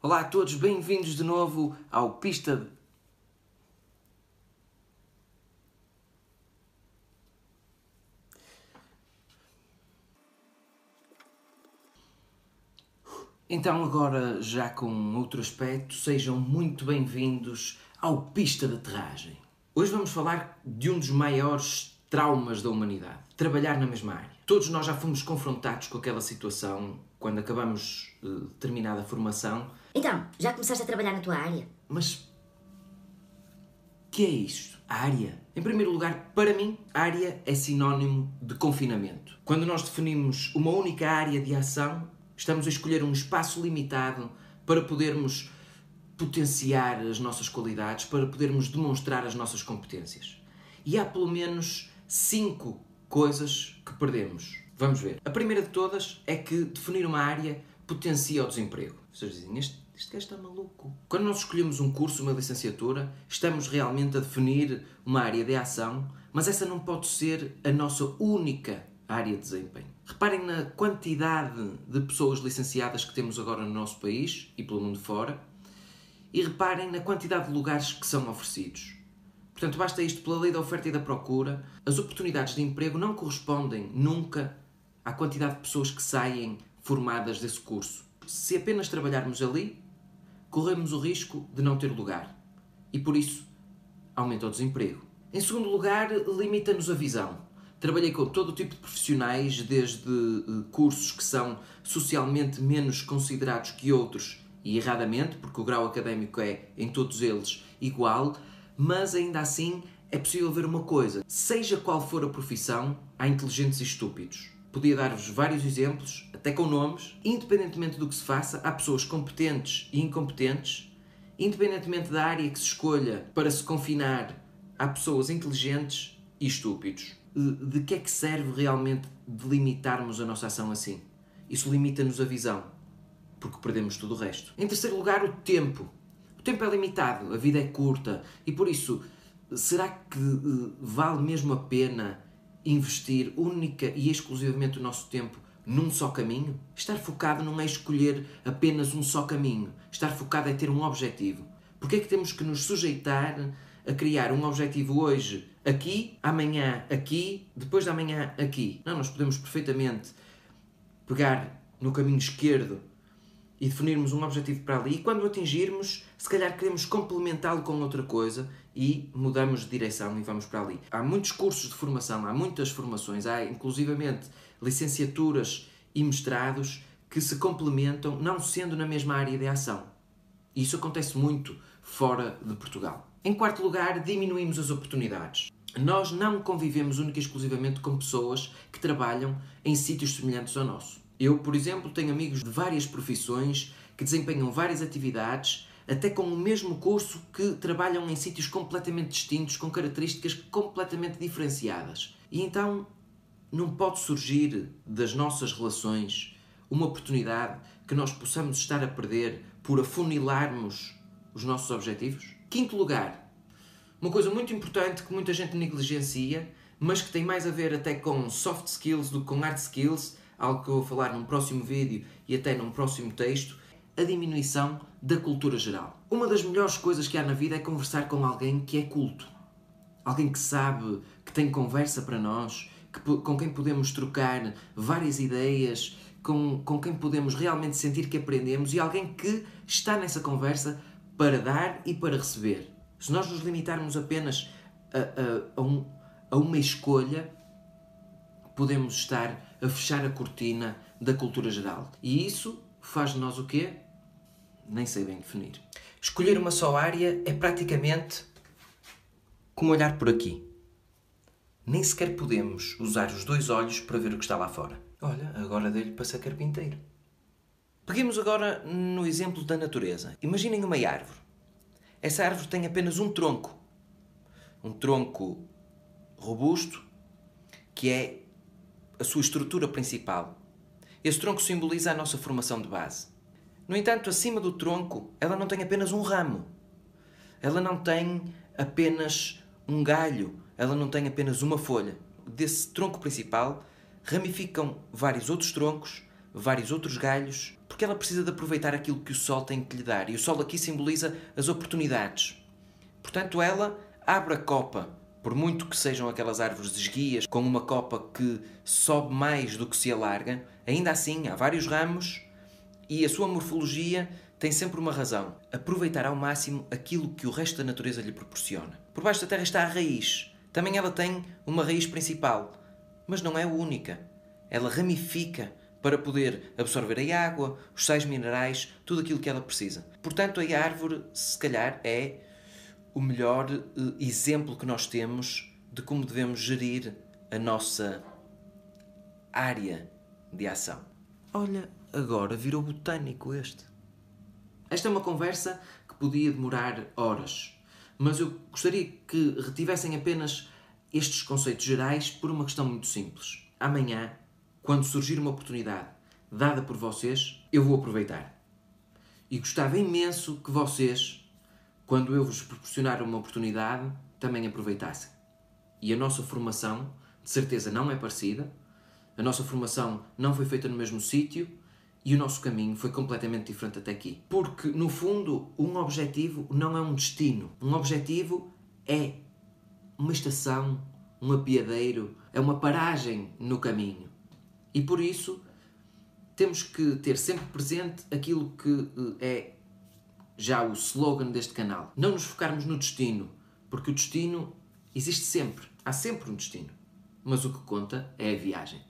Olá a todos, bem-vindos de novo ao Pista... Então agora, já com outro aspecto, sejam muito bem-vindos ao Pista de Aterragem. Hoje vamos falar de um dos maiores traumas da humanidade, trabalhar na mesma área. Todos nós já fomos confrontados com aquela situação quando acabamos determinada formação. Então, já começaste a trabalhar na tua área? Mas... o que é isto? A área? Em primeiro lugar, para mim, área é sinónimo de confinamento. Quando nós definimos uma única área de ação, estamos a escolher um espaço limitado para podermos potenciar as nossas qualidades, para podermos demonstrar as nossas competências. E há pelo menos 5 coisas que perdemos. Vamos ver. A primeira de todas é que definir uma área potencia o desemprego. Vocês dizem, este gajo está maluco. Quando nós escolhemos um curso, uma licenciatura, estamos realmente a definir uma área de ação, mas essa não pode ser a nossa única área de desempenho. Reparem na quantidade de pessoas licenciadas que temos agora no nosso país e pelo mundo fora, e reparem na quantidade de lugares que são oferecidos. Portanto, basta isto pela lei da oferta e da procura. As oportunidades de emprego não correspondem nunca à quantidade de pessoas que saem formadas desse curso. Se apenas trabalharmos ali, corremos o risco de não ter lugar. E por isso, aumenta o desemprego. Em segundo lugar, limita-nos a visão. Trabalhei com todo o tipo de profissionais, desde cursos que são socialmente menos considerados que outros, e erradamente, porque o grau académico é, em todos eles, igual, mas ainda assim é possível ver uma coisa. Seja qual for a profissão, há inteligentes e estúpidos. Podia dar-vos vários exemplos, até com nomes. Independentemente do que se faça, há pessoas competentes e incompetentes. Independentemente da área que se escolha para se confinar, há pessoas inteligentes e estúpidos. De que é que serve realmente delimitarmos a nossa ação assim? Isso limita-nos a visão, porque perdemos tudo o resto. Em terceiro lugar, o tempo. O tempo é limitado, a vida é curta, e por isso, será que vale mesmo a pena investir única e exclusivamente o nosso tempo num só caminho? Estar focado não é escolher apenas um só caminho, estar focado é ter um objetivo. Porque é que temos que nos sujeitar a criar um objetivo hoje aqui, amanhã aqui, depois de amanhã aqui? Não, nós podemos perfeitamente pegar no caminho esquerdo e definirmos um objetivo para ali, e quando o atingirmos, se calhar queremos complementá-lo com outra coisa e mudamos de direção e vamos para ali. Há muitos cursos de formação, há muitas formações, há inclusivamente licenciaturas e mestrados que se complementam não sendo na mesma área de ação. E isso acontece muito fora de Portugal. Em quarto lugar, diminuímos as oportunidades. Nós não convivemos única e exclusivamente com pessoas que trabalham em sítios semelhantes ao nosso. Eu, por exemplo, tenho amigos de várias profissões que desempenham várias atividades, até com o mesmo curso, que trabalham em sítios completamente distintos, com características completamente diferenciadas. E então, não pode surgir das nossas relações uma oportunidade que nós possamos estar a perder por afunilarmos os nossos objetivos? Quinto lugar, uma coisa muito importante que muita gente negligencia, mas que tem mais a ver até com soft skills do que com hard skills, algo que eu vou falar num próximo vídeo e até num próximo texto, a diminuição da cultura geral. Uma das melhores coisas que há na vida é conversar com alguém que é culto, alguém que sabe, que tem conversa para nós, com quem podemos trocar várias ideias, com quem podemos realmente sentir que aprendemos, e alguém que está nessa conversa para dar e para receber. Se nós nos limitarmos apenas a uma escolha, podemos estar a fechar a cortina da cultura geral. E isso faz de nós o quê? Nem sei bem definir. Escolher uma só área é praticamente como olhar por aqui. Nem sequer podemos usar os dois olhos para ver o que está lá fora. Olha, agora dei-lhe para ser carpinteiro. Peguemos agora no exemplo da natureza. Imaginem uma árvore. Essa árvore tem apenas um tronco. Um tronco robusto, que é a sua estrutura principal. Esse tronco simboliza a nossa formação de base. No entanto, acima do tronco, ela não tem apenas um ramo. Ela não tem apenas um galho. Ela não tem apenas uma folha. Desse tronco principal, ramificam vários outros troncos vários outros galhos, porque ela precisa de aproveitar aquilo que o sol tem que lhe dar, e o sol aqui simboliza as oportunidades. Portanto, ela abre a copa, por muito que sejam aquelas árvores esguias, com uma copa que sobe mais do que se alarga, ainda assim há vários ramos, e a sua morfologia tem sempre uma razão: aproveitar ao máximo aquilo que o resto da natureza lhe proporciona. Por baixo da terra está a raiz. Também ela tem uma raiz principal, mas não é única. Ela ramifica para poder absorver a água, os sais minerais, tudo aquilo que ela precisa. Portanto, a árvore, se calhar, é o melhor exemplo que nós temos de como devemos gerir a nossa área de ação. Olha, agora virou botânico este. Esta é uma conversa que podia demorar horas, mas eu gostaria que retivessem apenas estes conceitos gerais por uma questão muito simples. Amanhã, quando surgir uma oportunidade dada por vocês, eu vou aproveitar. E gostava imenso que vocês, quando eu vos proporcionar uma oportunidade, também aproveitassem. E a nossa formação, de certeza, não é parecida. A nossa formação não foi feita no mesmo sítio e o nosso caminho foi completamente diferente até aqui. Porque, no fundo, um objetivo não é um destino. Um objetivo é uma estação, um apiadeiro, é uma paragem no caminho. E por isso, temos que ter sempre presente aquilo que é já o slogan deste canal. Não nos focarmos no destino, porque o destino existe sempre. Há sempre um destino. Mas o que conta é a viagem.